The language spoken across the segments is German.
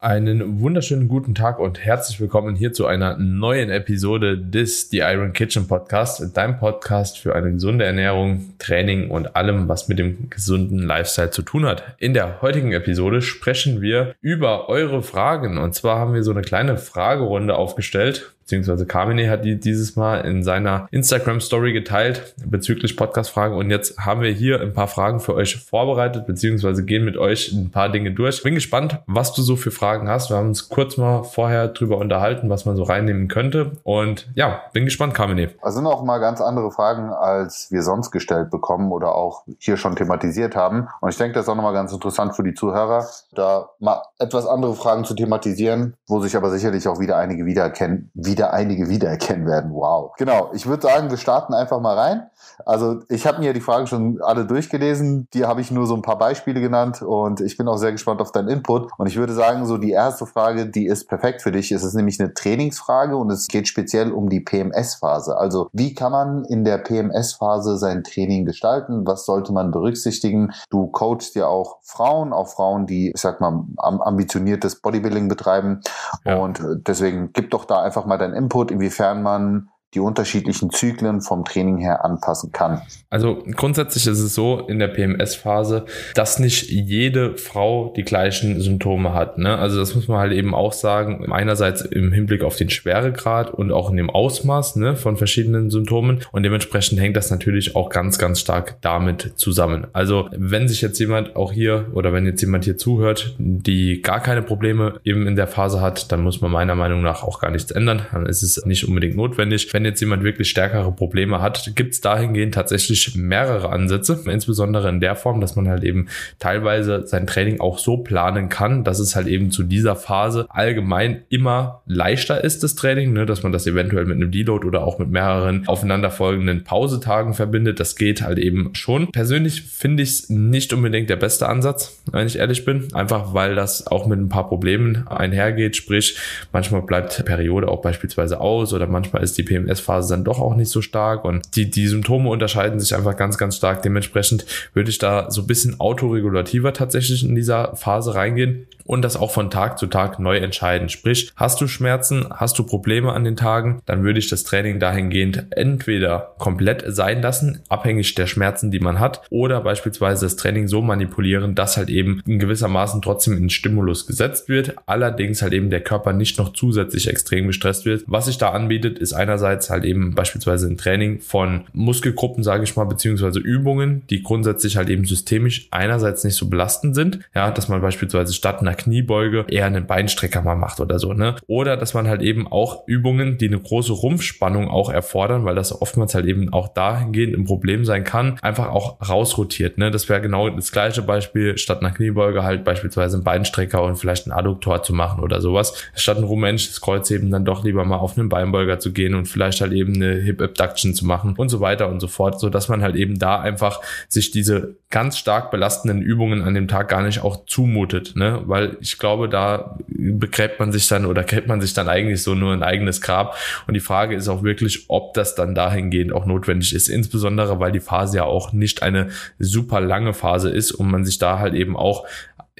Einen wunderschönen guten Tag und herzlich willkommen hier zu einer neuen Episode des The Iron Kitchen Podcast, deinem Podcast für eine gesunde Ernährung, Training und allem, was mit dem gesunden Lifestyle zu tun hat. In der heutigen Episode sprechen wir über eure Fragen, und zwar haben wir so eine kleine Fragerunde aufgestellt, beziehungsweise Carmine hat die dieses Mal in seiner Instagram-Story geteilt bezüglich Podcast-Fragen, und jetzt haben wir hier ein paar Fragen für euch vorbereitet, beziehungsweise gehen mit euch ein paar Dinge durch. Bin gespannt, was du so für Fragen hast. Wir haben uns kurz mal vorher drüber unterhalten, was man so reinnehmen könnte, und ja, bin gespannt, Carmine. Das sind auch mal ganz andere Fragen, als wir sonst gestellt bekommen oder auch hier schon thematisiert haben, und ich denke, das ist auch nochmal ganz interessant für die Zuhörer, da mal etwas andere Fragen zu thematisieren, wo sich aber sicherlich auch wieder einige wiedererkennen werden. Wow. Genau, ich würde sagen, wir starten einfach mal rein. Also ich habe mir die Fragen schon alle durchgelesen, dir habe ich nur so ein paar Beispiele genannt, und ich bin auch sehr gespannt auf deinen Input, und ich würde sagen, so die erste Frage, die ist perfekt für dich. Es ist nämlich eine Trainingsfrage, und es geht speziell um die PMS-Phase. Also wie kann man in der PMS-Phase sein Training gestalten? Was sollte man berücksichtigen? Du coachst ja auch Frauen, die, ich sag mal, ambitioniertes Bodybuilding betreiben, ja. Und deswegen gib doch da einfach mal deinen Input, inwiefern man die unterschiedlichen Zyklen vom Training her anpassen kann. Also grundsätzlich ist es so in der PMS-Phase, dass nicht jede Frau die gleichen Symptome hat, ne? Also das muss man halt eben auch sagen, einerseits im Hinblick auf den Schweregrad und auch in dem Ausmaß, ne, von verschiedenen Symptomen, und dementsprechend hängt das natürlich auch ganz, ganz stark damit zusammen. Also wenn sich jetzt jemand auch hier oder wenn jetzt jemand hier zuhört, die gar keine Probleme eben in der Phase hat, dann muss man meiner Meinung nach auch gar nichts ändern. Dann ist es nicht unbedingt notwendig. Wenn jetzt jemand wirklich stärkere Probleme hat, gibt es dahingehend tatsächlich mehrere Ansätze, insbesondere in der Form, dass man halt eben teilweise sein Training auch so planen kann, dass es halt eben zu dieser Phase allgemein immer leichter ist, das Training, ne, dass man das eventuell mit einem Deload oder auch mit mehreren aufeinanderfolgenden Pausetagen verbindet. Das geht halt eben schon. Persönlich finde ich es nicht unbedingt der beste Ansatz, wenn ich ehrlich bin, einfach weil das auch mit ein paar Problemen einhergeht, sprich manchmal bleibt die Periode auch beispielsweise aus oder manchmal ist die PMS-Phase dann doch auch nicht so stark, und die Symptome unterscheiden sich einfach ganz, ganz stark. Dementsprechend würde ich da so ein bisschen autoregulativer tatsächlich in dieser Phase reingehen und das auch von Tag zu Tag neu entscheiden. Sprich, hast du Schmerzen, hast du Probleme an den Tagen, dann würde ich das Training dahingehend entweder komplett sein lassen, abhängig der Schmerzen, die man hat, oder beispielsweise das Training so manipulieren, dass halt eben in gewissermaßen trotzdem in Stimulus gesetzt wird, allerdings halt eben der Körper nicht noch zusätzlich extrem gestresst wird. Was sich da anbietet, ist einerseits halt eben beispielsweise ein Training von Muskelgruppen, sage ich mal, beziehungsweise Übungen, die grundsätzlich halt eben systemisch einerseits nicht so belastend sind, ja, dass man beispielsweise statt einer Kniebeuge eher einen Beinstrecker mal macht oder so, ne, oder dass man halt eben auch Übungen, die eine große Rumpfspannung auch erfordern, weil das oftmals halt eben auch dahingehend ein Problem sein kann, einfach auch rausrotiert, ne, das wäre genau das gleiche Beispiel, statt einer Kniebeuge halt beispielsweise einen Beinstrecker und vielleicht einen Adduktor zu machen oder sowas, statt ein rumänisches Kreuzheben dann doch lieber mal auf einen Beinbeuger zu gehen und vielleicht halt eben eine Hip-Abduction zu machen und so weiter und so fort, sodass man halt eben da einfach sich diese ganz stark belastenden Übungen an dem Tag gar nicht auch zumutet, ne? Weil ich glaube, da gräbt man sich dann eigentlich so nur ein eigenes Grab, und die Frage ist auch wirklich, ob das dann dahingehend auch notwendig ist, insbesondere weil die Phase ja auch nicht eine super lange Phase ist und man sich da halt eben auch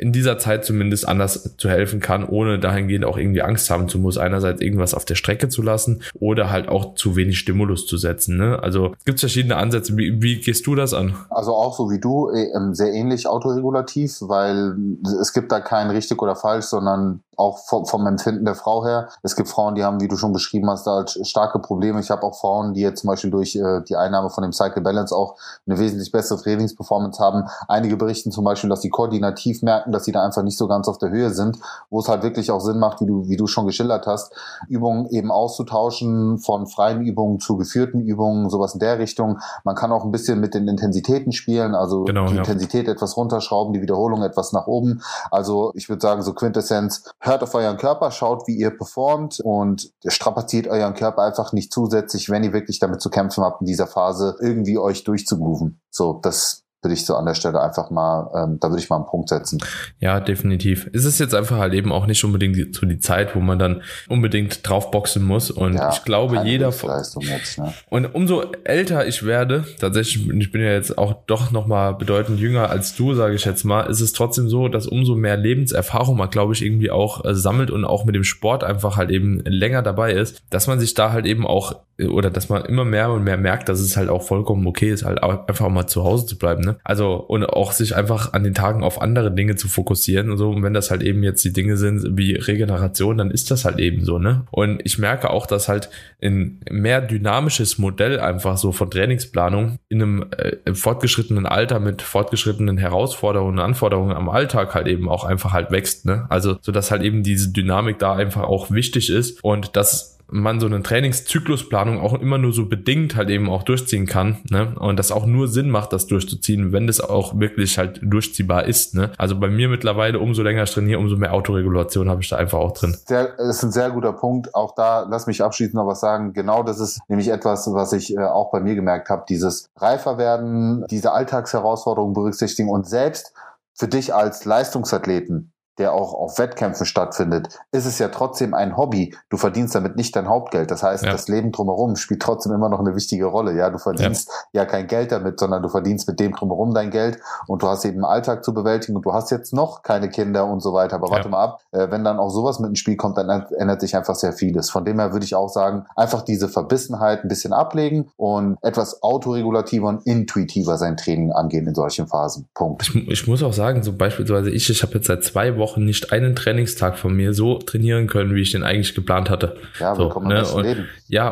in dieser Zeit zumindest anders zu helfen kann, ohne dahingehend auch irgendwie Angst haben zu muss, einerseits irgendwas auf der Strecke zu lassen oder halt auch zu wenig Stimulus zu setzen, ne? Also gibt's verschiedene Ansätze. Wie gehst du das an? Also auch so wie du, sehr ähnlich autoregulativ, weil es gibt da kein richtig oder falsch, sondern auch vom Empfinden der Frau her. Es gibt Frauen, die haben, wie du schon beschrieben hast, da halt starke Probleme. Ich habe auch Frauen, die jetzt zum Beispiel durch die Einnahme von dem Cycle Balance auch eine wesentlich bessere Trainingsperformance haben. Einige berichten zum Beispiel, dass sie koordinativ merken, dass sie da einfach nicht so ganz auf der Höhe sind, wo es halt wirklich auch Sinn macht, wie du schon geschildert hast, Übungen eben auszutauschen von freien Übungen zu geführten Übungen, sowas in der Richtung. Man kann auch ein bisschen mit den Intensitäten spielen, also genau, die Intensität etwas runterschrauben, die Wiederholung etwas nach oben. Also ich würde sagen, so Quintessenz: hört auf euren Körper, schaut, wie ihr performt, und strapaziert euren Körper einfach nicht zusätzlich, wenn ihr wirklich damit zu kämpfen habt, in dieser Phase irgendwie euch durchzugrooven. So, das würde ich so an der Stelle einfach mal, da würde ich mal einen Punkt setzen. Ja, definitiv. Es ist jetzt einfach halt eben auch nicht unbedingt so die Zeit, wo man dann unbedingt draufboxen muss. Und ja, ich glaube, jeder... Jetzt, ne? Und umso älter ich werde, tatsächlich, ich bin ja jetzt auch doch nochmal bedeutend jünger als du, sage ich jetzt mal, ist es trotzdem so, dass umso mehr Lebenserfahrung man, glaube ich, irgendwie auch sammelt und auch mit dem Sport einfach halt eben länger dabei ist, dass man sich da halt eben auch, oder dass man immer mehr und mehr merkt, dass es halt auch vollkommen okay ist, halt einfach mal zu Hause zu bleiben, ne? Also, und auch sich einfach an den Tagen auf andere Dinge zu fokussieren und so. Und wenn das halt eben jetzt die Dinge sind wie Regeneration, dann ist das halt eben so, ne? Und ich merke auch, dass halt ein mehr dynamisches Modell einfach so von Trainingsplanung in einem fortgeschrittenen Alter mit fortgeschrittenen Herausforderungen und Anforderungen am Alltag halt eben auch einfach halt wächst, ne? Also, so dass halt eben diese Dynamik da einfach auch wichtig ist und das man so eine Trainingszyklusplanung auch immer nur so bedingt halt eben auch durchziehen kann, ne? Und das auch nur Sinn macht, das durchzuziehen, wenn das auch wirklich halt durchziehbar ist, ne? Also bei mir mittlerweile, umso länger ich trainiere, umso mehr Autoregulation habe ich da einfach auch drin. Das ist ein sehr guter Punkt. Auch da, lass mich abschließend noch was sagen. Genau, das ist nämlich etwas, was ich auch bei mir gemerkt habe. Dieses Reiferwerden, diese Alltagsherausforderungen berücksichtigen und selbst für dich als Leistungsathleten, der auch auf Wettkämpfen stattfindet, ist es ja trotzdem ein Hobby. Du verdienst damit nicht dein Hauptgeld. Das heißt, das Leben drumherum spielt trotzdem immer noch eine wichtige Rolle. Ja, du verdienst ja kein Geld damit, sondern du verdienst mit dem drumherum dein Geld und du hast eben einen Alltag zu bewältigen und du hast jetzt noch keine Kinder und so weiter. Aber warte mal ab, wenn dann auch sowas mit ins Spiel kommt, dann ändert sich einfach sehr vieles. Von dem her würde ich auch sagen, einfach diese Verbissenheit ein bisschen ablegen und etwas autoregulativer und intuitiver sein Training angehen in solchen Phasen. Punkt. Ich muss auch sagen, so beispielsweise ich habe jetzt seit 2 Wochen nicht einen Trainingstag von mir so trainieren können, wie ich den eigentlich geplant hatte. Ja, so, ne?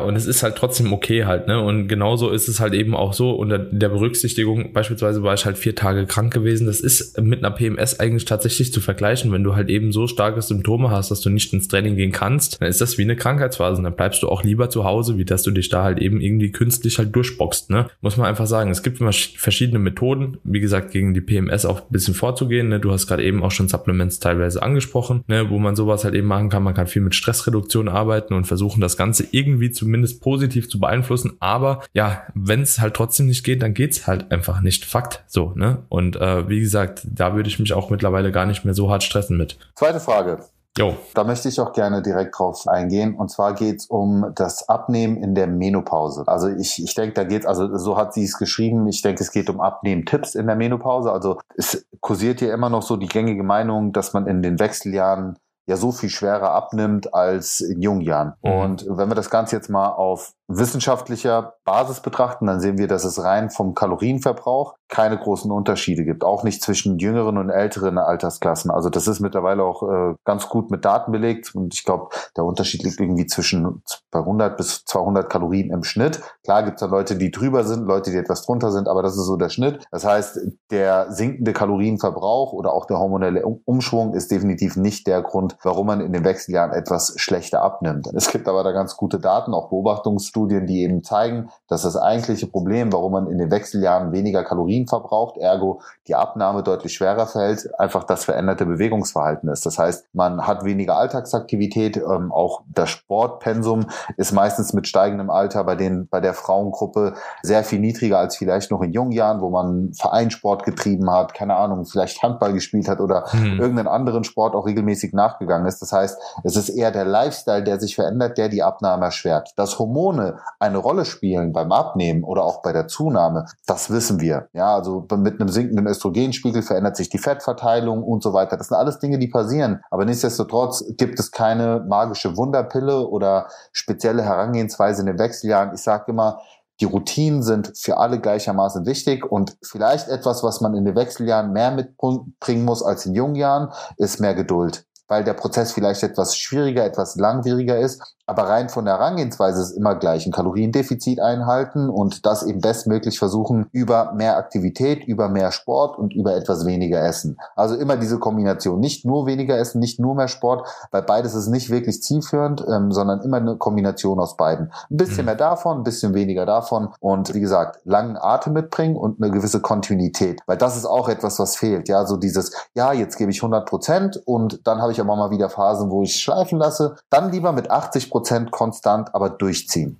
Und es ist halt trotzdem okay halt, ne? Und genauso ist es halt eben auch so unter der Berücksichtigung, beispielsweise war ich halt 4 Tage krank gewesen. Das ist mit einer PMS eigentlich tatsächlich zu vergleichen. Wenn du halt eben so starke Symptome hast, dass du nicht ins Training gehen kannst, dann ist das wie eine Krankheitsphase und dann bleibst du auch lieber zu Hause, wie dass du dich da halt eben irgendwie künstlich halt durchboxst, ne? Muss man einfach sagen. Es gibt immer verschiedene Methoden, wie gesagt, gegen die PMS auch ein bisschen vorzugehen, ne? Du hast gerade eben auch schon Supplements teilweise angesprochen, ne, wo man sowas halt eben machen kann. Man kann viel mit Stressreduktion arbeiten und versuchen, das Ganze irgendwie zumindest positiv zu beeinflussen. Aber ja, wenn es halt trotzdem nicht geht, dann geht's halt einfach nicht. Fakt. So, ne? Und wie gesagt, da würde ich mich auch mittlerweile gar nicht mehr so hart stressen mit. Zweite Frage. Jo. Da möchte ich auch gerne direkt drauf eingehen. Und zwar geht es um das Abnehmen in der Menopause. Also ich denke, da geht es, also so hat sie es geschrieben, ich denke, es geht um Abnehmen-Tipps in der Menopause. Also es kursiert ja immer noch so die gängige Meinung, dass man in den Wechseljahren ja so viel schwerer abnimmt als in jungen Jahren. Mhm. Und wenn wir das Ganze jetzt mal auf wissenschaftlicher Basis betrachten, dann sehen wir, dass es rein vom Kalorienverbrauch keine großen Unterschiede gibt, auch nicht zwischen jüngeren und älteren Altersklassen. Also das ist mittlerweile auch ganz gut mit Daten belegt und ich glaube, der Unterschied liegt irgendwie zwischen 100 bis 200 Kalorien im Schnitt. Klar gibt es da Leute, die drüber sind, Leute, die etwas drunter sind, aber das ist so der Schnitt. Das heißt, der sinkende Kalorienverbrauch oder auch der hormonelle Umschwung ist definitiv nicht der Grund, warum man in den Wechseljahren etwas schlechter abnimmt. Es gibt aber da ganz gute Daten, auch Beobachtungsstudien, die eben zeigen, dass das eigentliche Problem, warum man in den Wechseljahren weniger Kalorien verbraucht, ergo die Abnahme deutlich schwerer fällt, einfach das veränderte Bewegungsverhalten ist. Das heißt, man hat weniger Alltagsaktivität, auch das Sportpensum ist meistens mit steigendem Alter bei der Frauengruppe sehr viel niedriger als vielleicht noch in jungen Jahren, wo man Vereinssport getrieben hat, keine Ahnung, vielleicht Handball gespielt hat oder irgendeinen anderen Sport auch regelmäßig nachgegangen ist. Das heißt, es ist eher der Lifestyle, der sich verändert, der die Abnahme erschwert. Dass Hormone eine Rolle spielen beim Abnehmen oder auch bei der Zunahme, das wissen wir. Ja, also mit einem sinkenden Östrogenspiegel verändert sich die Fettverteilung und so weiter. Das sind alles Dinge, die passieren. Aber nichtsdestotrotz gibt es keine magische Wunderpille oder spezielle Herangehensweise in den Wechseljahren. Ich sage immer, die Routinen sind für alle gleichermaßen wichtig und vielleicht etwas, was man in den Wechseljahren mehr mitbringen muss als in jungen Jahren, ist mehr Geduld, weil der Prozess vielleicht etwas schwieriger, etwas langwieriger ist. Aber rein von der Herangehensweise ist immer gleich ein Kaloriendefizit einhalten und das eben bestmöglich versuchen über mehr Aktivität, über mehr Sport und über etwas weniger Essen. Also immer diese Kombination. Nicht nur weniger Essen, nicht nur mehr Sport, weil beides ist nicht wirklich zielführend, sondern immer eine Kombination aus beiden. Ein bisschen mehr davon, ein bisschen weniger davon und wie gesagt, langen Atem mitbringen und eine gewisse Kontinuität, weil das ist auch etwas, was fehlt. Ja, so dieses, ja, jetzt gebe ich 100% und dann habe ich aber mal wieder Phasen, wo ich schleifen lasse. Dann lieber mit 80% konstant, aber durchziehen.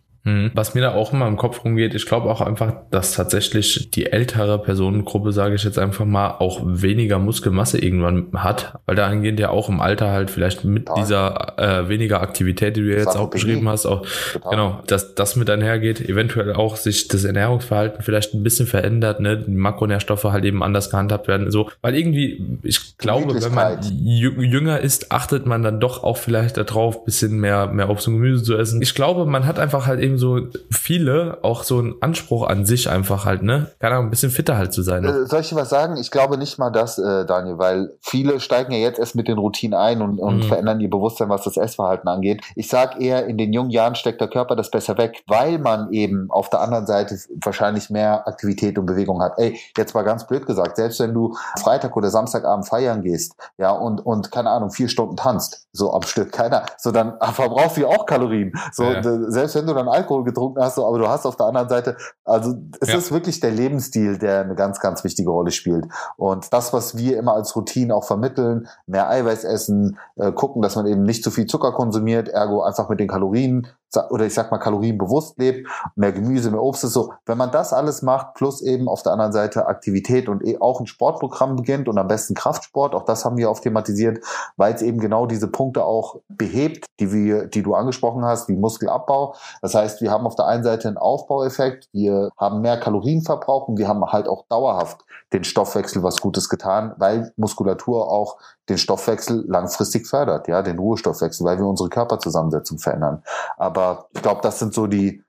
Was mir da auch immer im Kopf rumgeht, ich glaube auch einfach, dass tatsächlich die ältere Personengruppe, sage ich jetzt einfach mal, auch weniger Muskelmasse irgendwann hat, weil dahingehend ja auch im Alter halt vielleicht mit dieser weniger Aktivität, die du jetzt auch beschrieben hast, auch genau, dass das mit einhergeht, eventuell auch sich das Ernährungsverhalten vielleicht ein bisschen verändert, ne, die Makronährstoffe halt eben anders gehandhabt werden, so, weil irgendwie, ich glaube, wenn man jünger ist, achtet man dann doch auch vielleicht darauf, ein bisschen mehr Obst und Gemüse zu essen. Ich glaube, man hat einfach halt eben so viele auch so einen Anspruch an sich einfach halt, ne? Keine Ahnung, ein bisschen fitter halt zu sein. Soll ich dir was sagen? Ich glaube nicht mal das, Daniel, weil viele steigen ja jetzt erst mit den Routinen ein und verändern ihr Bewusstsein, was das Essverhalten angeht. Ich sag eher, in den jungen Jahren steckt der Körper das besser weg, weil man eben auf der anderen Seite wahrscheinlich mehr Aktivität und Bewegung hat. Ey, jetzt mal ganz blöd gesagt, selbst wenn du Freitag oder Samstagabend feiern gehst, ja, und keine Ahnung, 4 Stunden tanzt, so am Stück, dann verbrauchst du ja auch Kalorien. So, ja. Selbst wenn du dann Alkohol getrunken hast, aber du hast auf der anderen Seite, also es ist wirklich der Lebensstil, der eine ganz, ganz wichtige Rolle spielt. Und das, was wir immer als Routine auch vermitteln, mehr Eiweiß essen, gucken, dass man eben nicht zu viel Zucker konsumiert, ergo einfach mit den Kalorien, oder ich sag mal kalorienbewusst lebt, mehr Gemüse, mehr Obst ist so. Wenn man das alles macht, plus eben auf der anderen Seite Aktivität und auch ein Sportprogramm beginnt und am besten Kraftsport, auch das haben wir oft thematisiert, weil es eben genau diese Punkte auch behebt, die du angesprochen hast, wie Muskelabbau. Das heißt, wir haben auf der einen Seite einen Aufbaueffekt, wir haben mehr Kalorienverbrauch und wir haben halt auch dauerhaft den Stoffwechsel was Gutes getan, weil Muskulatur auch den Stoffwechsel langfristig fördert, ja, den Ruhestoffwechsel, weil wir unsere Körperzusammensetzung verändern. Aber ich glaube, das sind so die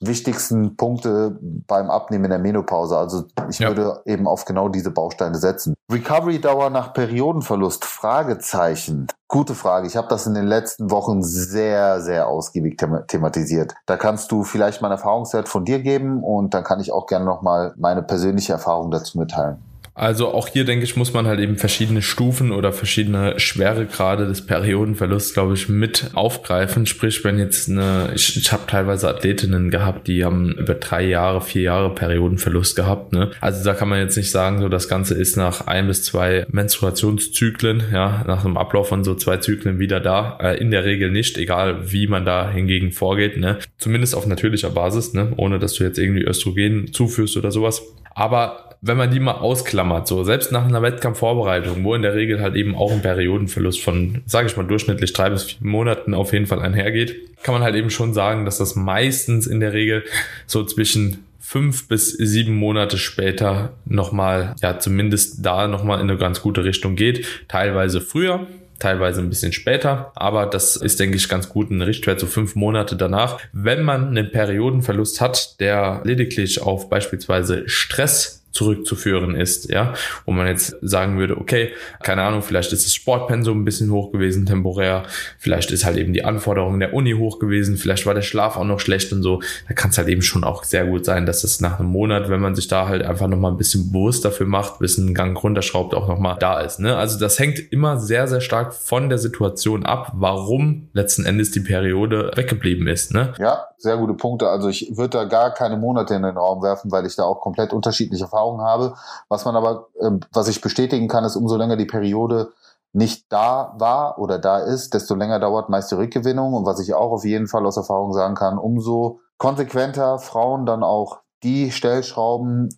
wichtigsten Punkte beim Abnehmen in der Menopause. Also ich würde eben auf genau diese Bausteine setzen. Recovery-Dauer nach Periodenverlust? Fragezeichen. Gute Frage. Ich habe das in den letzten Wochen sehr, sehr ausgiebig thematisiert. Da kannst du vielleicht mal einen Erfahrungswert von dir geben und dann kann ich auch gerne nochmal meine persönliche Erfahrung dazu mitteilen. Also auch hier, denke ich, muss man halt eben verschiedene Stufen oder verschiedene Schweregrade des Periodenverlusts, glaube ich, mit aufgreifen. Sprich, wenn jetzt ich habe teilweise Athletinnen gehabt, die haben über 3 Jahre, 4 Jahre Periodenverlust gehabt, ne? Also da kann man jetzt nicht sagen, so das Ganze ist nach 1 bis 2 Menstruationszyklen, ja, nach einem Ablauf von so 2 Zyklen wieder da. In der Regel nicht, egal wie man da hingegen vorgeht, ne? Zumindest auf natürlicher Basis, ne? Ohne dass du jetzt irgendwie Östrogen zuführst oder sowas. Aber wenn man die mal ausklammert, so selbst nach einer Wettkampfvorbereitung, wo in der Regel halt eben auch ein Periodenverlust von, sage ich mal, durchschnittlich 3 bis 4 Monaten auf jeden Fall einhergeht, kann man halt eben schon sagen, dass das meistens in der Regel so zwischen 5 bis 7 Monate später nochmal, ja zumindest da nochmal in eine ganz gute Richtung geht, teilweise früher, teilweise ein bisschen später, aber das ist, denke ich, ganz gut ein Richtwert, so 5 Monate danach. Wenn man einen Periodenverlust hat, der lediglich auf beispielsweise Stress zurückzuführen ist, ja, wo man jetzt sagen würde, okay, keine Ahnung, vielleicht ist das Sportpensum ein bisschen hoch gewesen, temporär, vielleicht ist halt eben die Anforderung der Uni hoch gewesen, vielleicht war der Schlaf auch noch schlecht und so, da kann es halt eben schon auch sehr gut sein, dass es nach einem Monat, wenn man sich da halt einfach nochmal ein bisschen bewusst dafür macht, ein bisschen Gang runterschraubt, auch nochmal da ist, ne, also das hängt immer sehr, sehr stark von der Situation ab, warum letzten Endes die Periode weggeblieben ist, ne. Ja, sehr gute Punkte, also ich würde da gar keine Monate in den Raum werfen, weil ich da auch komplett unterschiedliche Erfahrungen habe. Was ich bestätigen kann, ist, umso länger die Periode nicht da war oder da ist, desto länger dauert meist die Rückgewinnung. Und was ich auch auf jeden Fall aus Erfahrung sagen kann, umso konsequenter Frauen dann auch die Stellschrauben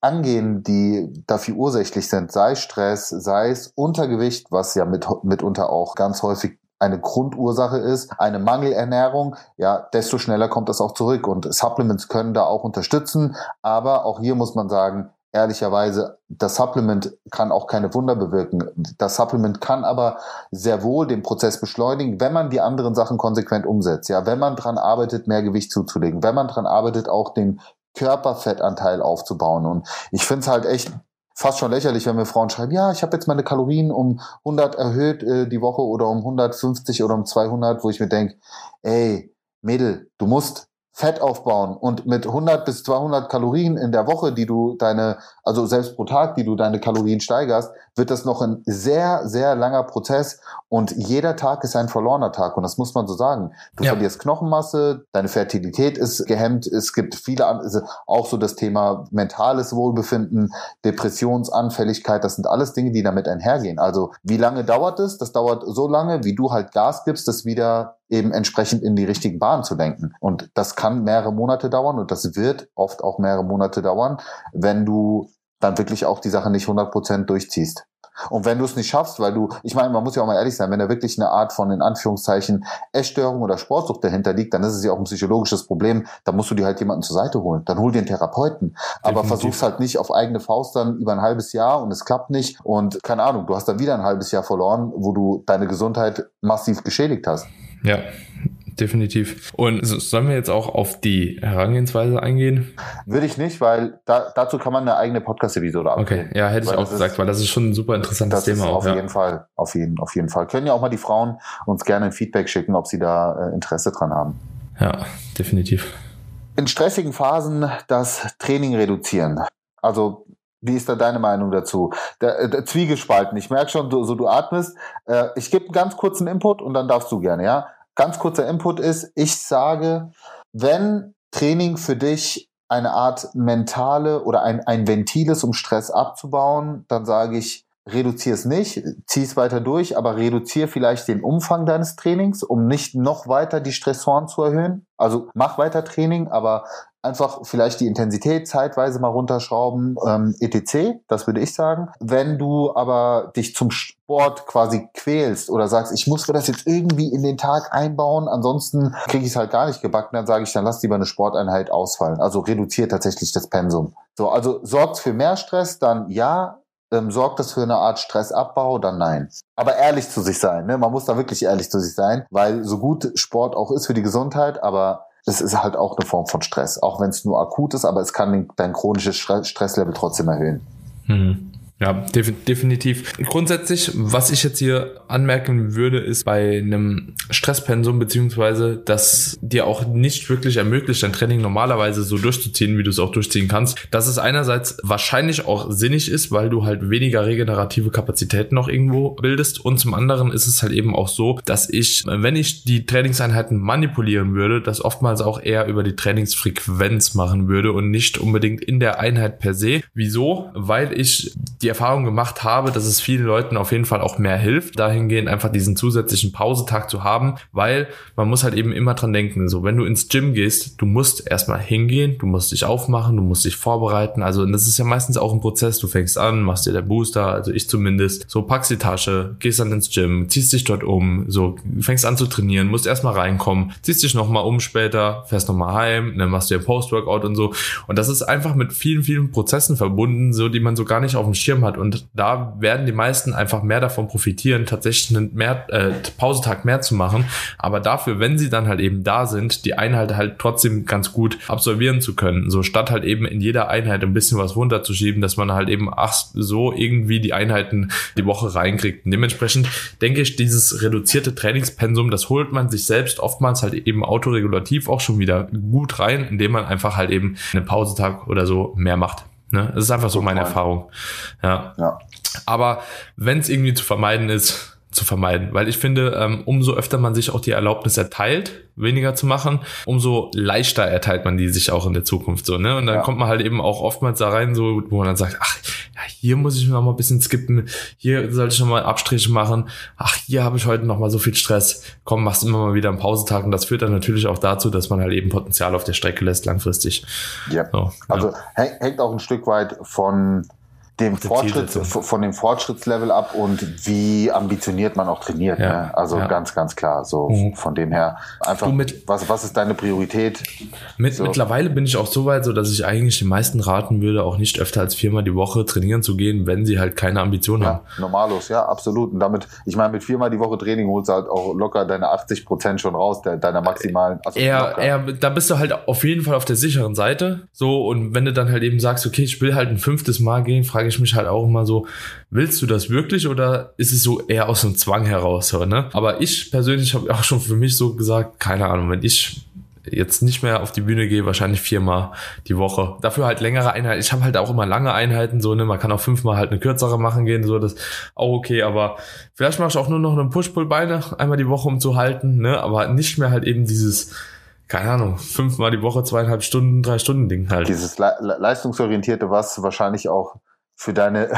angehen, die dafür ursächlich sind, sei Stress, sei es Untergewicht, was ja mitunter auch ganz häufig eine Grundursache ist, eine Mangelernährung, ja, desto schneller kommt das auch zurück. Und Supplements können da auch unterstützen, aber auch hier muss man sagen, ehrlicherweise, das Supplement kann auch keine Wunder bewirken. Das Supplement kann aber sehr wohl den Prozess beschleunigen, wenn man die anderen Sachen konsequent umsetzt. Ja, wenn man dran arbeitet, mehr Gewicht zuzulegen, wenn man dran arbeitet, auch den Körperfettanteil aufzubauen. Und ich finde es halt echt fast schon lächerlich, wenn mir Frauen schreiben, ja, ich habe jetzt meine Kalorien um 100 erhöht die Woche oder um 150 oder um 200, wo ich mir denke, ey, Mädel, du musst Fett aufbauen und mit 100 bis 200 Kalorien in der Woche, also selbst pro Tag, die du deine Kalorien steigerst, wird das noch ein sehr, sehr langer Prozess und jeder Tag ist ein verlorener Tag und das muss man so sagen. Du verlierst Knochenmasse, deine Fertilität ist gehemmt, es gibt auch so das Thema mentales Wohlbefinden, Depressionsanfälligkeit, das sind alles Dinge, die damit einhergehen. Also wie lange dauert es? Das dauert so lange, wie du halt Gas gibst, das wieder eben entsprechend in die richtigen Bahnen zu lenken. Und das kann mehrere Monate dauern und das wird oft auch mehrere Monate dauern, wenn du dann wirklich auch die Sache nicht 100% durchziehst. Und wenn du es nicht schaffst, weil du, ich meine, man muss ja auch mal ehrlich sein, wenn da wirklich eine Art von, in Anführungszeichen, Essstörung oder Sportsucht dahinter liegt, dann ist es ja auch ein psychologisches Problem, dann musst du dir halt jemanden zur Seite holen, dann hol dir einen Therapeuten, aber versuch's halt nicht auf eigene Faust dann über ein halbes Jahr und es klappt nicht und keine Ahnung, du hast dann wieder ein halbes Jahr verloren, wo du deine Gesundheit massiv geschädigt hast. Ja, definitiv. Und sollen wir jetzt auch auf die Herangehensweise eingehen? Würde ich nicht, weil dazu kann man eine eigene Podcast-Episode abgeben. Okay, ja, hätte ich auch gesagt, weil das ist schon ein super interessantes Thema. Auf jeden Fall. Können ja auch mal die Frauen uns gerne ein Feedback schicken, ob sie da Interesse dran haben. Ja, definitiv. In stressigen Phasen das Training reduzieren. Also, wie ist da deine Meinung dazu? Der Zwiegespalten. Ich merke schon, du atmest. Ich gebe einen ganz kurzen Input und dann darfst du gerne, ja? Ganz kurzer Input ist, ich sage, wenn Training für dich eine Art mentale oder ein Ventil ist, um Stress abzubauen, dann sage ich, reduziere es nicht, zieh es weiter durch, aber reduziere vielleicht den Umfang deines Trainings, um nicht noch weiter die Stressoren zu erhöhen. Also mach weiter Training, aber einfach vielleicht die Intensität zeitweise mal runterschrauben, etc., das würde ich sagen. Wenn du aber dich zum Sport quasi quälst oder sagst, ich muss das jetzt irgendwie in den Tag einbauen, ansonsten kriege ich es halt gar nicht gebacken, dann sage ich, dann lass lieber eine Sporteinheit ausfallen. Also reduziert tatsächlich das Pensum. So, also sorgt für mehr Stress, dann ja. Sorgt das für eine Art Stressabbau? Dann nein. Aber ehrlich zu sich sein, ne? Man muss da wirklich ehrlich zu sich sein, weil so gut Sport auch ist für die Gesundheit, aber es ist halt auch eine Form von Stress, auch wenn es nur akut ist, aber es kann dein chronisches Stresslevel trotzdem erhöhen. Mhm. Ja, definitiv. Grundsätzlich, was ich jetzt hier anmerken würde, ist bei einem Stresspensum, beziehungsweise, dass dir auch nicht wirklich ermöglicht, dein Training normalerweise so durchzuziehen, wie du es auch durchziehen kannst, dass es einerseits wahrscheinlich auch sinnig ist, weil du halt weniger regenerative Kapazitäten noch irgendwo bildest, und zum anderen ist es halt eben auch so, dass ich, wenn ich die Trainingseinheiten manipulieren würde, das oftmals auch eher über die Trainingsfrequenz machen würde und nicht unbedingt in der Einheit per se. Wieso? Weil ich die Erfahrung gemacht habe, dass es vielen Leuten auf jeden Fall auch mehr hilft, dahingehend einfach diesen zusätzlichen Pausetag zu haben, weil man muss halt eben immer dran denken, so wenn du ins Gym gehst, du musst erstmal hingehen, du musst dich aufmachen, du musst dich vorbereiten, also das ist ja meistens auch ein Prozess, du fängst an, machst dir der Booster, also ich zumindest, so packst die Tasche, gehst dann ins Gym, ziehst dich dort um, so fängst an zu trainieren, musst erstmal reinkommen, ziehst dich nochmal um später, fährst nochmal heim, dann machst du ja Post-Workout und so, und das ist einfach mit vielen, vielen Prozessen verbunden, so die man so gar nicht auf dem Schirm hat, und da werden die meisten einfach mehr davon profitieren, tatsächlich einen Pausetag mehr zu machen, aber dafür, wenn sie dann halt eben da sind, die Einheit halt trotzdem ganz gut absolvieren zu können, so statt halt eben in jeder Einheit ein bisschen was runterzuschieben, dass man halt eben so irgendwie die Einheiten die Woche reinkriegt. Und dementsprechend denke ich, dieses reduzierte Trainingspensum, das holt man sich selbst oftmals halt eben autoregulativ auch schon wieder gut rein, indem man einfach halt eben einen Pausetag oder so mehr macht. Ne? Das ist einfach so meine Erfahrung. Ja. Aber wenn es irgendwie zu vermeiden ist, zu vermeiden. Weil ich finde, umso öfter man sich auch die Erlaubnis erteilt, weniger zu machen, umso leichter erteilt man die sich auch in der Zukunft. So, ne? Und dann kommt man halt eben auch oftmals da rein, so, wo man dann sagt, ach, ja, hier muss ich noch mal ein bisschen skippen, hier sollte ich noch mal Abstriche machen, ach, hier habe ich heute noch mal so viel Stress. Komm, machst immer mal wieder einen Pausetag. Und das führt dann natürlich auch dazu, dass man halt eben Potenzial auf der Strecke lässt langfristig. Yep. So, also hängt auch ein Stück weit von dem Fortschrittslevel ab und wie ambitioniert man auch trainiert. Ja, ne? Also ganz, ganz klar. So von dem her einfach, was ist deine Priorität? Mittlerweile bin ich auch so weit, so dass ich eigentlich den meisten raten würde, auch nicht öfter als 4-mal die Woche trainieren zu gehen, wenn sie halt keine Ambitionen haben. Normalos, ja, absolut. Und damit, ich meine, mit 4-mal die Woche Training holst du halt auch locker deine 80% schon raus, deiner maximalen. Also da bist du halt auf jeden Fall auf der sicheren Seite. So, und wenn du dann halt eben sagst, okay, ich will halt ein 5. Mal gehen, frage ich mich halt auch immer so, willst du das wirklich oder ist es so eher aus dem Zwang heraus? Ne? Aber ich persönlich habe auch schon für mich so gesagt, keine Ahnung, wenn ich jetzt nicht mehr auf die Bühne gehe, wahrscheinlich 4-mal die Woche. Dafür halt längere Einheiten. Ich habe halt auch immer lange Einheiten, so, ne? Man kann auch 5-mal halt eine kürzere machen gehen, so, das auch okay, aber vielleicht mache ich auch nur noch einen Push-Pull-Beine einmal die Woche, um zu halten, ne? Aber nicht mehr halt eben dieses, keine Ahnung, 5-mal die Woche, 2,5 Stunden, 3 Stunden Ding halt. Dieses leistungsorientierte, was wahrscheinlich auch für deine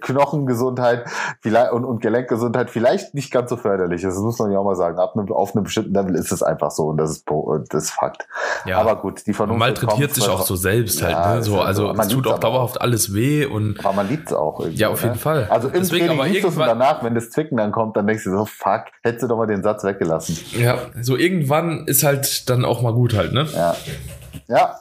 Knochengesundheit und Gelenkgesundheit vielleicht nicht ganz so förderlich ist. Das muss man ja auch mal sagen. Auf einem bestimmten Level ist es einfach so und das ist Fakt. Ja. Aber gut, die Vernunft. Man malträtiert sich auch so selbst halt. Ne? So, also es tut auch dauerhaft alles weh. Aber man liebt es auch irgendwie. Ja, auf jeden Fall. Also im Training liebst du es und danach, wenn das Zwicken dann kommt, dann denkst du so, fuck, hättest du doch mal den Satz weggelassen. Ja, so irgendwann ist halt dann auch mal gut halt, ne? Ja.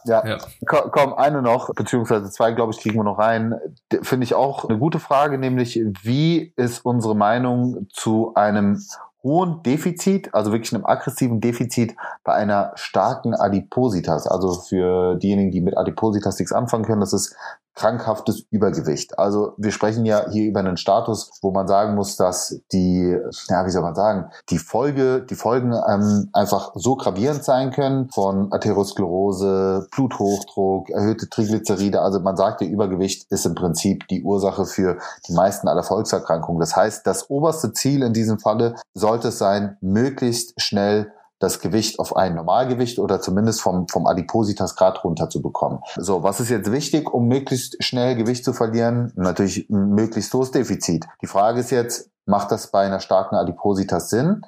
Ja. Komm, eine noch, beziehungsweise zwei, glaube ich, kriegen wir noch rein. Finde ich auch eine gute Frage, nämlich wie ist unsere Meinung zu einem hohen Defizit, also wirklich einem aggressiven Defizit bei einer starken Adipositas? Also für diejenigen, die mit Adipositas nichts anfangen können, das ist krankhaftes Übergewicht. Also wir sprechen ja hier über einen Status, wo man sagen muss, dass die Folgen einfach so gravierend sein können von Atherosklerose, Bluthochdruck, erhöhte Triglyceride. Also man sagt, der Übergewicht ist im Prinzip die Ursache für die meisten aller Volkserkrankungen. Das heißt, das oberste Ziel in diesem Falle sollte es sein, möglichst schnell das Gewicht auf ein Normalgewicht oder zumindest vom Adipositasgrad runterzubekommen. So, was ist jetzt wichtig, um möglichst schnell Gewicht zu verlieren? Natürlich ein möglichst hohes Defizit. Die Frage ist jetzt, macht das bei einer starken Adipositas Sinn?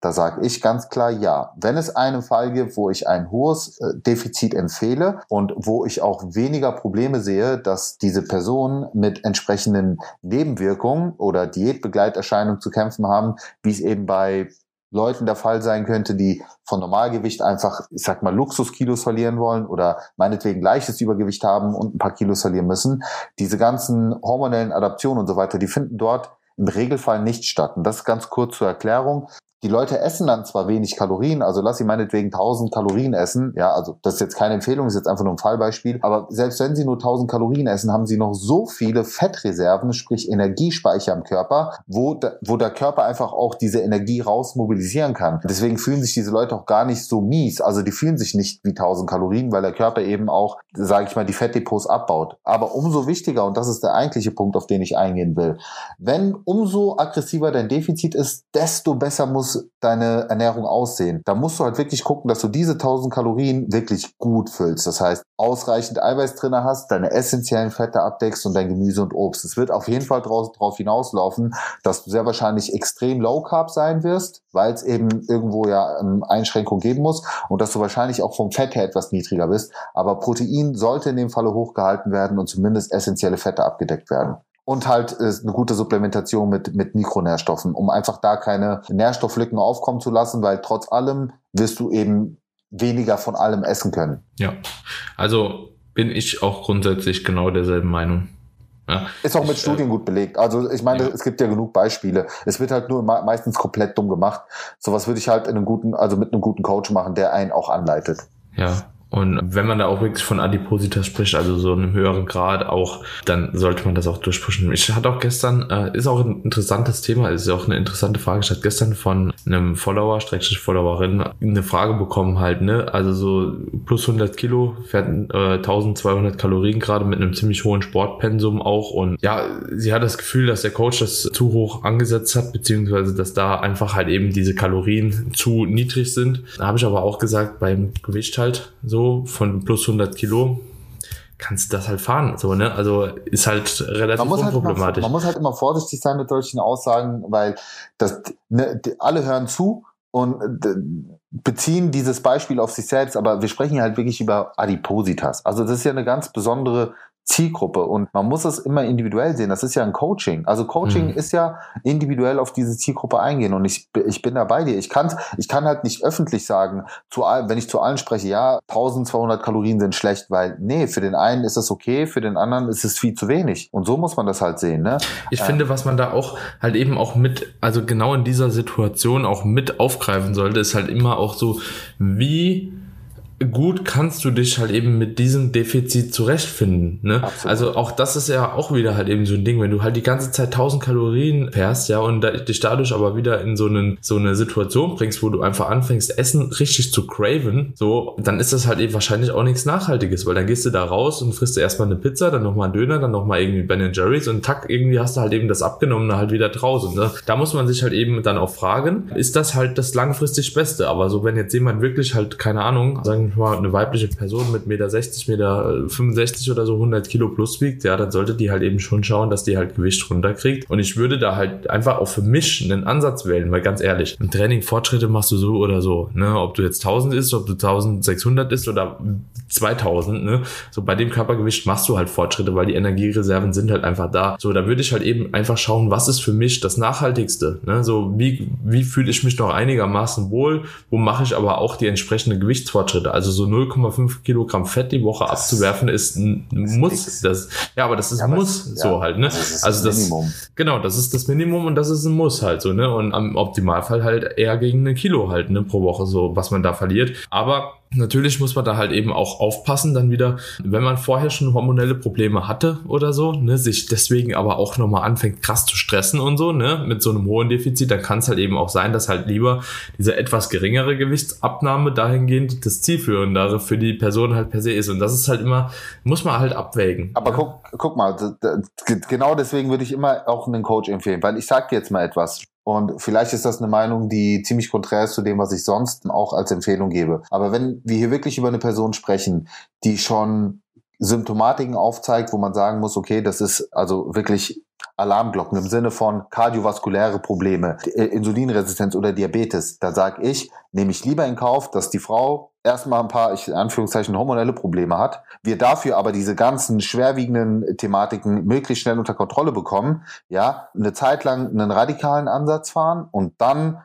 Da sage ich ganz klar ja. Wenn es einen Fall gibt, wo ich ein hohes Defizit empfehle und wo ich auch weniger Probleme sehe, dass diese Personen mit entsprechenden Nebenwirkungen oder Diätbegleiterscheinungen zu kämpfen haben, wie es eben bei Leuten der Fall sein könnte, die von Normalgewicht einfach, ich sag mal, Luxuskilos verlieren wollen oder meinetwegen leichtes Übergewicht haben und ein paar Kilos verlieren müssen. Diese ganzen hormonellen Adaptionen und so weiter, die finden dort im Regelfall nicht statt. Und das ganz kurz zur Erklärung. Die Leute essen dann zwar wenig Kalorien, also lass sie meinetwegen 1000 Kalorien essen. Ja, also das ist jetzt keine Empfehlung, ist jetzt einfach nur ein Fallbeispiel. Aber selbst wenn sie nur 1000 Kalorien essen, haben sie noch so viele Fettreserven, sprich Energiespeicher im Körper, wo der Körper einfach auch diese Energie raus mobilisieren kann. Deswegen fühlen sich diese Leute auch gar nicht so mies. Also die fühlen sich nicht wie 1000 Kalorien, weil der Körper eben auch, sage ich mal, die Fettdepots abbaut. Aber umso wichtiger, und das ist der eigentliche Punkt, auf den ich eingehen will, wenn umso aggressiver dein Defizit ist, desto besser muss deine Ernährung aussehen. Da musst du halt wirklich gucken, dass du diese 1000 Kalorien wirklich gut füllst. Das heißt, ausreichend Eiweiß drin hast, deine essentiellen Fette abdeckst und dein Gemüse und Obst. Es wird auf jeden Fall drauf hinauslaufen, dass du sehr wahrscheinlich extrem low carb sein wirst, weil es eben irgendwo ja Einschränkungen geben muss und dass du wahrscheinlich auch vom Fett her etwas niedriger bist. Aber Protein sollte in dem Falle hochgehalten werden und zumindest essentielle Fette abgedeckt werden. Und halt eine gute Supplementation mit Mikronährstoffen, um einfach da keine Nährstofflücken aufkommen zu lassen, weil trotz allem wirst du eben weniger von allem essen können. Ja, also bin ich auch grundsätzlich genau derselben Meinung. Ja, ist auch mit Studien gut belegt. Also ich meine, es gibt ja genug Beispiele. Es wird halt nur meistens komplett dumm gemacht. Sowas würde ich halt mit einem guten Coach machen, der einen auch anleitet. Ja. Und wenn man da auch wirklich von Adipositas spricht, also so einem höheren Grad auch, dann sollte man das auch durchpushen. Ich hatte auch gestern, ist auch ein interessantes Thema, ist auch eine interessante Frage. Ich hatte gestern von einem Follower, Followerin, eine Frage bekommen halt, ne? Also so plus 100 Kilo, fährt 1200 Kalorien gerade mit einem ziemlich hohen Sportpensum auch. Und ja, sie hat das Gefühl, dass der Coach das zu hoch angesetzt hat, beziehungsweise dass da einfach halt eben diese Kalorien zu niedrig sind. Da habe ich aber auch gesagt, beim Gewicht halt so, von plus 100 Kilo kannst du das halt fahren. So, ne? Also ist halt relativ unproblematisch. Man muss halt immer vorsichtig sein mit solchen Aussagen, weil das, ne, alle hören zu und beziehen dieses Beispiel auf sich selbst, aber wir sprechen halt wirklich über Adipositas. Also das ist ja eine ganz besondere Zielgruppe und man muss es immer individuell sehen. Das ist ja ein Coaching. Also Coaching ist ja individuell auf diese Zielgruppe eingehen und ich bin da bei dir. Ich kann halt nicht öffentlich sagen, wenn ich zu allen spreche, ja, 1200 Kalorien sind schlecht, weil nee, für den einen ist das okay, für den anderen ist es viel zu wenig und so muss man das halt sehen. Ne? Ich finde, was man da auch halt eben auch mit, also genau in dieser Situation auch mit aufgreifen sollte, ist halt immer auch so, wie gut kannst du dich halt eben mit diesem Defizit zurechtfinden, ne? Absolut. Also auch das ist ja auch wieder halt eben so ein Ding, wenn du halt die ganze Zeit 1000 Kalorien fährst, ja, und dich dadurch aber wieder in so eine Situation bringst, wo du einfach anfängst, Essen richtig zu craven, so, dann ist das halt eben wahrscheinlich auch nichts Nachhaltiges, weil dann gehst du da raus und frisst du erstmal eine Pizza, dann nochmal einen Döner, dann nochmal irgendwie Ben & Jerry's und tack, irgendwie hast du halt eben das Abgenommene halt wieder draußen, ne? Da muss man sich halt eben dann auch fragen, ist das halt das langfristig Beste, aber so, wenn jetzt jemand wirklich halt, keine Ahnung, sagen ich mal, eine weibliche Person mit 1,60 Meter, 1,65 oder so 100 Kilo plus wiegt, ja, dann sollte die halt eben schon schauen, dass die halt Gewicht runterkriegt. Und ich würde da halt einfach auch für mich einen Ansatz wählen, weil ganz ehrlich, im Training Fortschritte machst du so oder so, ne, ob du jetzt 1000 isst, ob du 1600 isst oder 2000, ne, so bei dem Körpergewicht machst du halt Fortschritte, weil die Energiereserven sind halt einfach da. So, da würde ich halt eben einfach schauen, was ist für mich das Nachhaltigste, ne, so wie fühle ich mich noch einigermaßen wohl, wo mache ich aber auch die entsprechenden Gewichtsfortschritte, also so 0,5 Kilogramm Fett die Woche abzuwerfen ist ein Muss, das, ja, aber das ist ein Muss, ja, so halt, ne, also das, Minimum. Genau, das ist das Minimum und das ist ein Muss halt so, ne, und am Optimalfall halt eher gegen 1 Kilo halt, ne, pro Woche, so, was man da verliert, aber natürlich muss man da halt eben auch aufpassen, dann wieder, wenn man vorher schon hormonelle Probleme hatte oder so, ne, sich deswegen aber auch nochmal anfängt krass zu stressen und so, ne, mit so einem hohen Defizit, dann kann es halt eben auch sein, dass halt lieber diese etwas geringere Gewichtsabnahme dahingehend das Zielführendere für die Person halt per se ist und das ist halt immer, muss man halt abwägen. Aber ja. guck mal, genau deswegen würde ich immer auch einen Coach empfehlen, weil ich sag dir jetzt mal etwas. Und vielleicht ist das eine Meinung, die ziemlich konträr ist zu dem, was ich sonst auch als Empfehlung gebe. Aber wenn wir hier wirklich über eine Person sprechen, die schon Symptomatiken aufzeigt, wo man sagen muss, okay, das ist also wirklich Alarmglocken im Sinne von kardiovaskuläre Probleme, Insulinresistenz oder Diabetes, da sage ich, nehme ich lieber in Kauf, dass die Frau erstmal ein paar, in Anführungszeichen, hormonelle Probleme hat, wir dafür aber diese ganzen schwerwiegenden Thematiken möglichst schnell unter Kontrolle bekommen, ja, eine Zeit lang einen radikalen Ansatz fahren und dann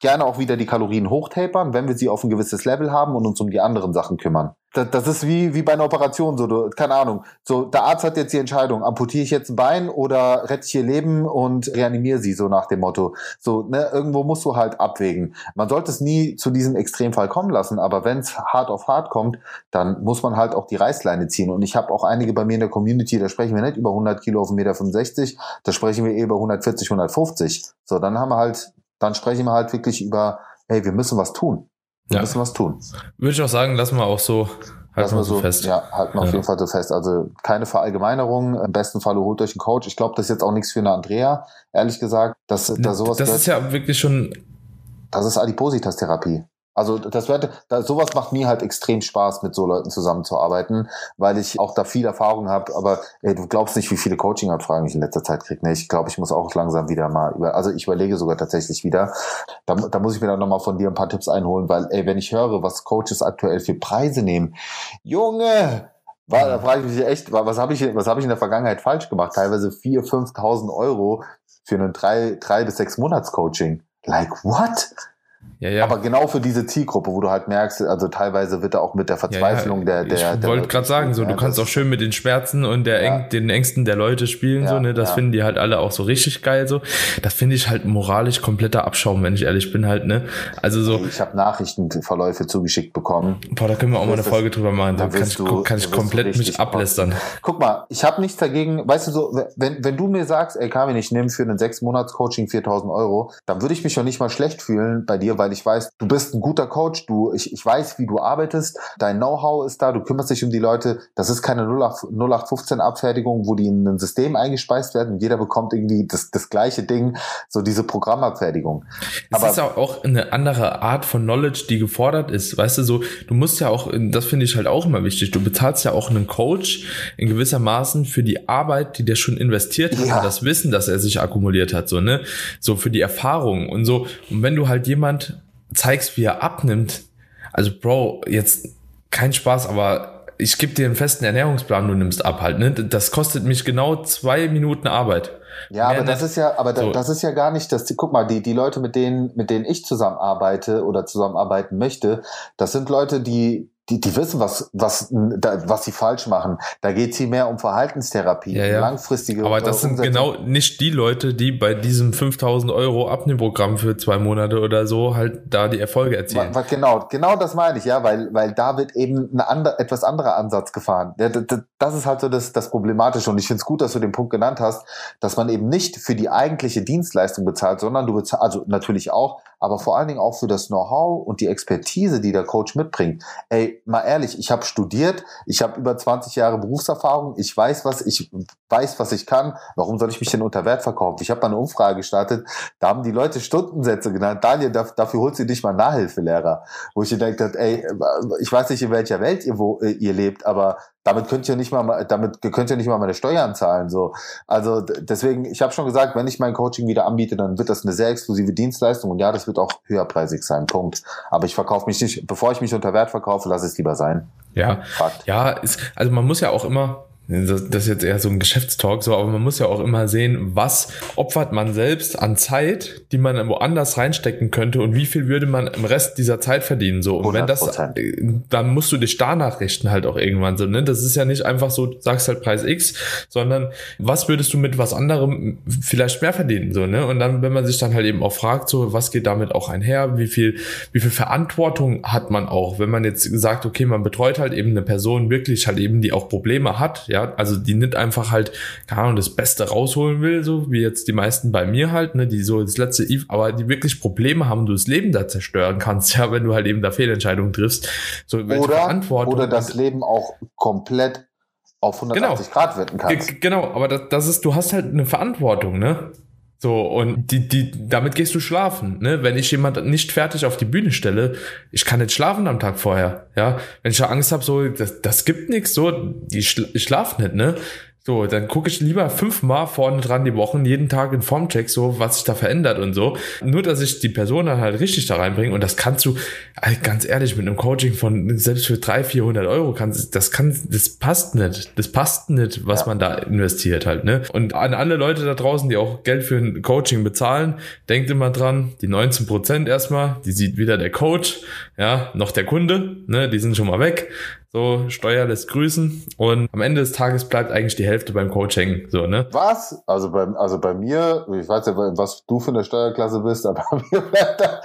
gerne auch wieder die Kalorien hochtapern, wenn wir sie auf ein gewisses Level haben und uns um die anderen Sachen kümmern. Das ist wie bei einer Operation, so, du, keine Ahnung, so, der Arzt hat jetzt die Entscheidung, amputiere ich jetzt ein Bein oder rette ich ihr Leben und reanimiere sie, so nach dem Motto. So, ne, irgendwo musst du halt abwägen. Man sollte es nie zu diesem Extremfall kommen lassen, aber wenn es hart auf hart kommt, dann muss man halt auch die Reißleine ziehen. Und ich habe auch einige bei mir in der Community, da sprechen wir nicht über 100 Kilo auf 1,65 Meter, da sprechen wir über 140, 150. So, dann sprechen wir halt wirklich über, hey, wir müssen was tun. Wir müssen was tun. Würde ich auch sagen, lassen wir auch so, halten wir so fest. Ja, halten wir auf jeden Fall so fest. Also keine Verallgemeinerung. Im besten Fall holt euch einen Coach. Ich glaube, das ist jetzt auch nichts für eine Andrea, ehrlich gesagt. Dass sowas das gehört, ist ja wirklich schon... Das ist Adipositas-Therapie. Also sowas macht mir halt extrem Spaß, mit so Leuten zusammenzuarbeiten, weil ich auch da viel Erfahrung habe, aber ey, du glaubst nicht, wie viele Coaching-Anfragen ich in letzter Zeit kriege. Ne? Ich glaube, ich muss auch langsam wieder mal, ich überlege sogar tatsächlich wieder, da muss ich mir dann nochmal von dir ein paar Tipps einholen, weil ey, wenn ich höre, was Coaches aktuell für Preise nehmen, Junge! Da frage ich mich echt, was habe ich in der Vergangenheit falsch gemacht? Teilweise 4.000, 5.000 Euro für einen 3- bis 6-Monats-Coaching. Like, what? Ja. Aber genau für diese Zielgruppe, wo du halt merkst, also teilweise wird da auch mit der Verzweiflung Ich wollte gerade sagen, so, du kannst auch schön mit den Schmerzen und den Ängsten der Leute spielen, so, ne, das finden die halt alle auch so richtig geil, so. Das finde ich halt moralisch kompletter Abschaum, wenn ich ehrlich bin halt, ne. Also so. Ich habe Nachrichtenverläufe zugeschickt bekommen. Boah, da können wir auch mal eine Folge drüber machen, da kann ich komplett mich ablästern. Guck mal, ich habe nichts dagegen, weißt du so, wenn du mir sagst, ey Carmen, ich nehme für einen 6-Monats-Coaching 4.000 Euro, dann würde ich mich schon nicht mal schlecht fühlen bei dir, weil ich weiß, du bist ein guter Coach, ich weiß, wie du arbeitest, dein Know-how ist da, du kümmerst dich um die Leute, das ist keine 0815-Abfertigung, wo die in ein System eingespeist werden und jeder bekommt irgendwie das gleiche Ding, so diese Programmabfertigung. Es ist auch eine andere Art von Knowledge, die gefordert ist, weißt du, so, du musst ja auch, das finde ich halt auch immer wichtig, du bezahlst ja auch einen Coach in gewisser Maßen für die Arbeit, die der schon investiert hat, und das Wissen, das er sich akkumuliert hat, so, ne, so für die Erfahrung und so, und wenn du halt jemand zeigst, wie er abnimmt. Also Bro, jetzt kein Spaß, aber ich gebe dir einen festen Ernährungsplan, du nimmst ab halt, ne? Das kostet mich genau 2 Minuten Arbeit. Ja, aber das ist ja gar nicht das. Guck mal, die Leute, mit denen ich zusammenarbeite oder zusammenarbeiten möchte, das sind Leute, die wissen, was sie falsch machen. Da geht es hier mehr um Verhaltenstherapie, langfristige Umsetzung. Aber das sind genau nicht die Leute, die bei diesem 5.000 Euro Abnehmprogramm für 2 Monate oder so halt da die Erfolge erzielen. Genau das meine ich, ja, weil da wird eben ein etwas anderer Ansatz gefahren. Das ist halt so das Problematische und ich finde es gut, dass du den Punkt genannt hast, dass man eben nicht für die eigentliche Dienstleistung bezahlt, sondern du bezahlst, also natürlich auch, aber vor allen Dingen auch für das Know-how und die Expertise, die der Coach mitbringt. Ey, ey, mal ehrlich, ich habe studiert, ich habe über 20 Jahre Berufserfahrung, ich weiß, was ich kann, warum soll ich mich denn unter Wert verkaufen? Ich habe mal eine Umfrage gestartet, da haben die Leute Stundensätze genannt, Daniel, dafür holst du nicht mal Nachhilfelehrer, wo ich gedacht habe, ey, ich weiß nicht, in welcher Welt ihr lebt, aber damit könnt ihr nicht mal meine Steuern zahlen, so. Also deswegen, ich habe schon gesagt, wenn ich mein Coaching wieder anbiete, dann wird das eine sehr exklusive Dienstleistung und ja, das wird auch höherpreisig sein, Punkt. Aber ich verkaufe mich nicht, bevor ich mich unter Wert verkaufe, lass es lieber sein. Ja, Fakt. Ja, also man muss ja auch immer, das ist jetzt eher so ein Geschäftstalk, so, aber man muss ja auch immer sehen, was opfert man selbst an Zeit, die man woanders reinstecken könnte und wie viel würde man im Rest dieser Zeit verdienen, so. Und 100%. Wenn das, dann musst du dich danach richten halt auch irgendwann, so, ne? Das ist ja nicht einfach so, sagst halt Preis X, sondern was würdest du mit was anderem vielleicht mehr verdienen, so, ne? Und dann, wenn man sich dann halt eben auch fragt, so, was geht damit auch einher, wie viel Verantwortung hat man auch, wenn man jetzt sagt, okay, man betreut halt eben eine Person wirklich halt eben, die auch Probleme hat, ja? Also die nicht einfach halt, keine Ahnung, das Beste rausholen will, so wie jetzt die meisten bei mir halt, ne, die so das letzte Eve, aber die wirklich Probleme haben, du das Leben da zerstören kannst, ja, wenn du halt eben da Fehlentscheidungen triffst. So, oder das Leben auch komplett auf 180 Grad wenden kannst. Genau, aber das ist, du hast halt eine Verantwortung, ne? So, und damit gehst du schlafen, ne? Wenn ich jemand nicht fertig auf die Bühne stelle, ich kann nicht schlafen am Tag vorher, ja? Wenn ich da Angst habe, so, das gibt nichts, so, ich schlafe nicht, ne? So, dann gucke ich lieber 5-mal vorne dran die Wochen, jeden Tag in Formcheck, so, was sich da verändert und so. Nur, dass ich die Person dann halt richtig da reinbringe und das kannst du, ganz ehrlich, mit einem Coaching von, selbst für 300-400 Euro das passt nicht, was man da investiert halt, ne? Und an alle Leute da draußen, die auch Geld für ein Coaching bezahlen, denkt immer dran, die 19% erstmal, die sieht weder der Coach, ja, noch der Kunde, ne, die sind schon mal weg. So, Steuer lässt grüßen und am Ende des Tages bleibt eigentlich die Hälfte beim Coach hängen, so, ne? Was? Also bei mir, ich weiß ja, was du für eine Steuerklasse bist, aber bei mir bleibt da,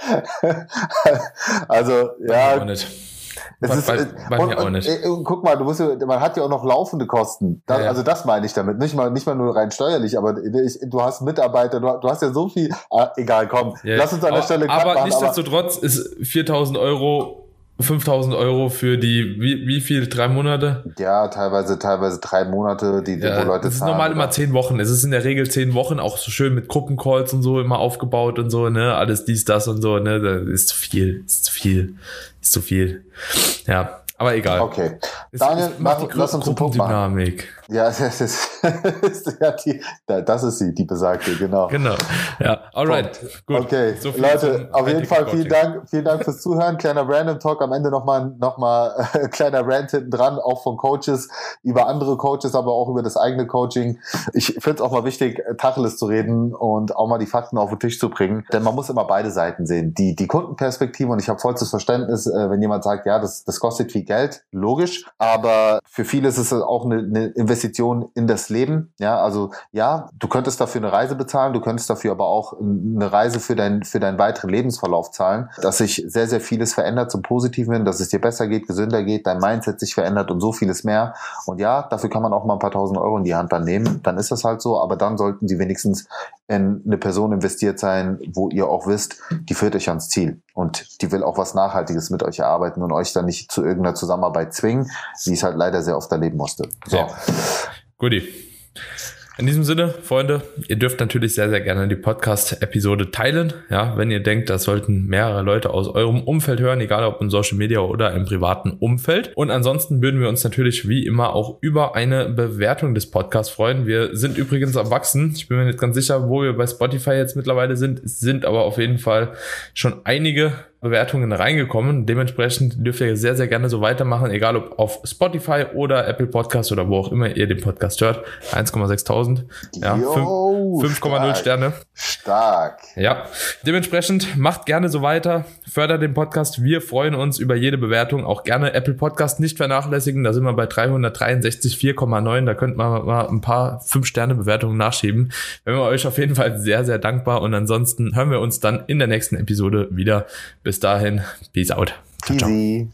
also, ja. Und guck mal, man hat ja auch noch laufende Kosten. Ja. Also das meine ich damit. Nicht mal nur rein steuerlich, aber du hast Mitarbeiter, du hast ja so viel. Egal, komm, ja. Lass uns an der Stelle klar machen. Aber nichtsdestotrotz ist 4.000 Euro 5.000 Euro für die, wie viel, 3 Monate? Ja, teilweise 3 Monate, die ja, Leute zahlen. Das ist normal immer 10 Wochen. Es ist in der Regel 10 Wochen, auch so schön mit Gruppencalls und so immer aufgebaut und so, ne, alles dies, das und so, ne, das ist zu viel. Ja. Aber egal. Okay. Daniel, lass uns zum Punkt machen. Dynamik. Ja, das ist sie, die besagte, genau. Genau. Ja, alright. Gut. Okay, so Leute, auf jeden Fall vielen Dank fürs Zuhören. Kleiner Random Talk am Ende nochmal kleiner Rant hinten dran, auch von Coaches, über andere Coaches, aber auch über das eigene Coaching. Ich finde es auch mal wichtig, Tacheles zu reden und auch mal die Fakten auf den Tisch zu bringen, denn man muss immer beide Seiten sehen. Die Kundenperspektive, und ich habe vollstes Verständnis, wenn jemand sagt, ja, das kostet viel Geld, logisch, aber für viele ist es auch eine Investition in das Leben, ja, also ja, du könntest dafür eine Reise bezahlen, du könntest dafür aber auch eine Reise für deinen weiteren Lebensverlauf zahlen, dass sich sehr, sehr vieles verändert zum Positiven hin, dass es dir besser geht, gesünder geht, dein Mindset sich verändert und so vieles mehr und ja, dafür kann man auch mal ein paar tausend Euro in die Hand dann nehmen, dann ist das halt so, aber dann sollten sie wenigstens in eine Person investiert sein, wo ihr auch wisst, die führt euch ans Ziel und die will auch was Nachhaltiges mit euch erarbeiten und euch dann nicht zu irgendeiner Zusammenarbeit zwingen, wie es halt leider sehr oft erleben musste. So. Ja. Guti. In diesem Sinne, Freunde, ihr dürft natürlich sehr, sehr gerne die Podcast-Episode teilen. Ja, wenn ihr denkt, das sollten mehrere Leute aus eurem Umfeld hören, egal ob im Social Media oder im privaten Umfeld. Und ansonsten würden wir uns natürlich wie immer auch über eine Bewertung des Podcasts freuen. Wir sind übrigens am Wachsen. Ich bin mir nicht ganz sicher, wo wir bei Spotify jetzt mittlerweile sind. Es sind aber auf jeden Fall schon einige Bewertungen reingekommen. Dementsprechend dürft ihr sehr, sehr gerne so weitermachen, egal ob auf Spotify oder Apple Podcast oder wo auch immer ihr den Podcast hört. 1.600. Ja, 5,0 Sterne. Stark. Ja, dementsprechend macht gerne so weiter, fördert den Podcast. Wir freuen uns über jede Bewertung. Auch gerne Apple Podcast nicht vernachlässigen. Da sind wir bei 363, 4,9. Da könnt man mal ein paar 5-Sterne-Bewertungen nachschieben. Wären wir euch auf jeden Fall sehr, sehr dankbar. Und ansonsten hören wir uns dann in der nächsten Episode wieder. Bis dahin, peace out. Ciao, ciao.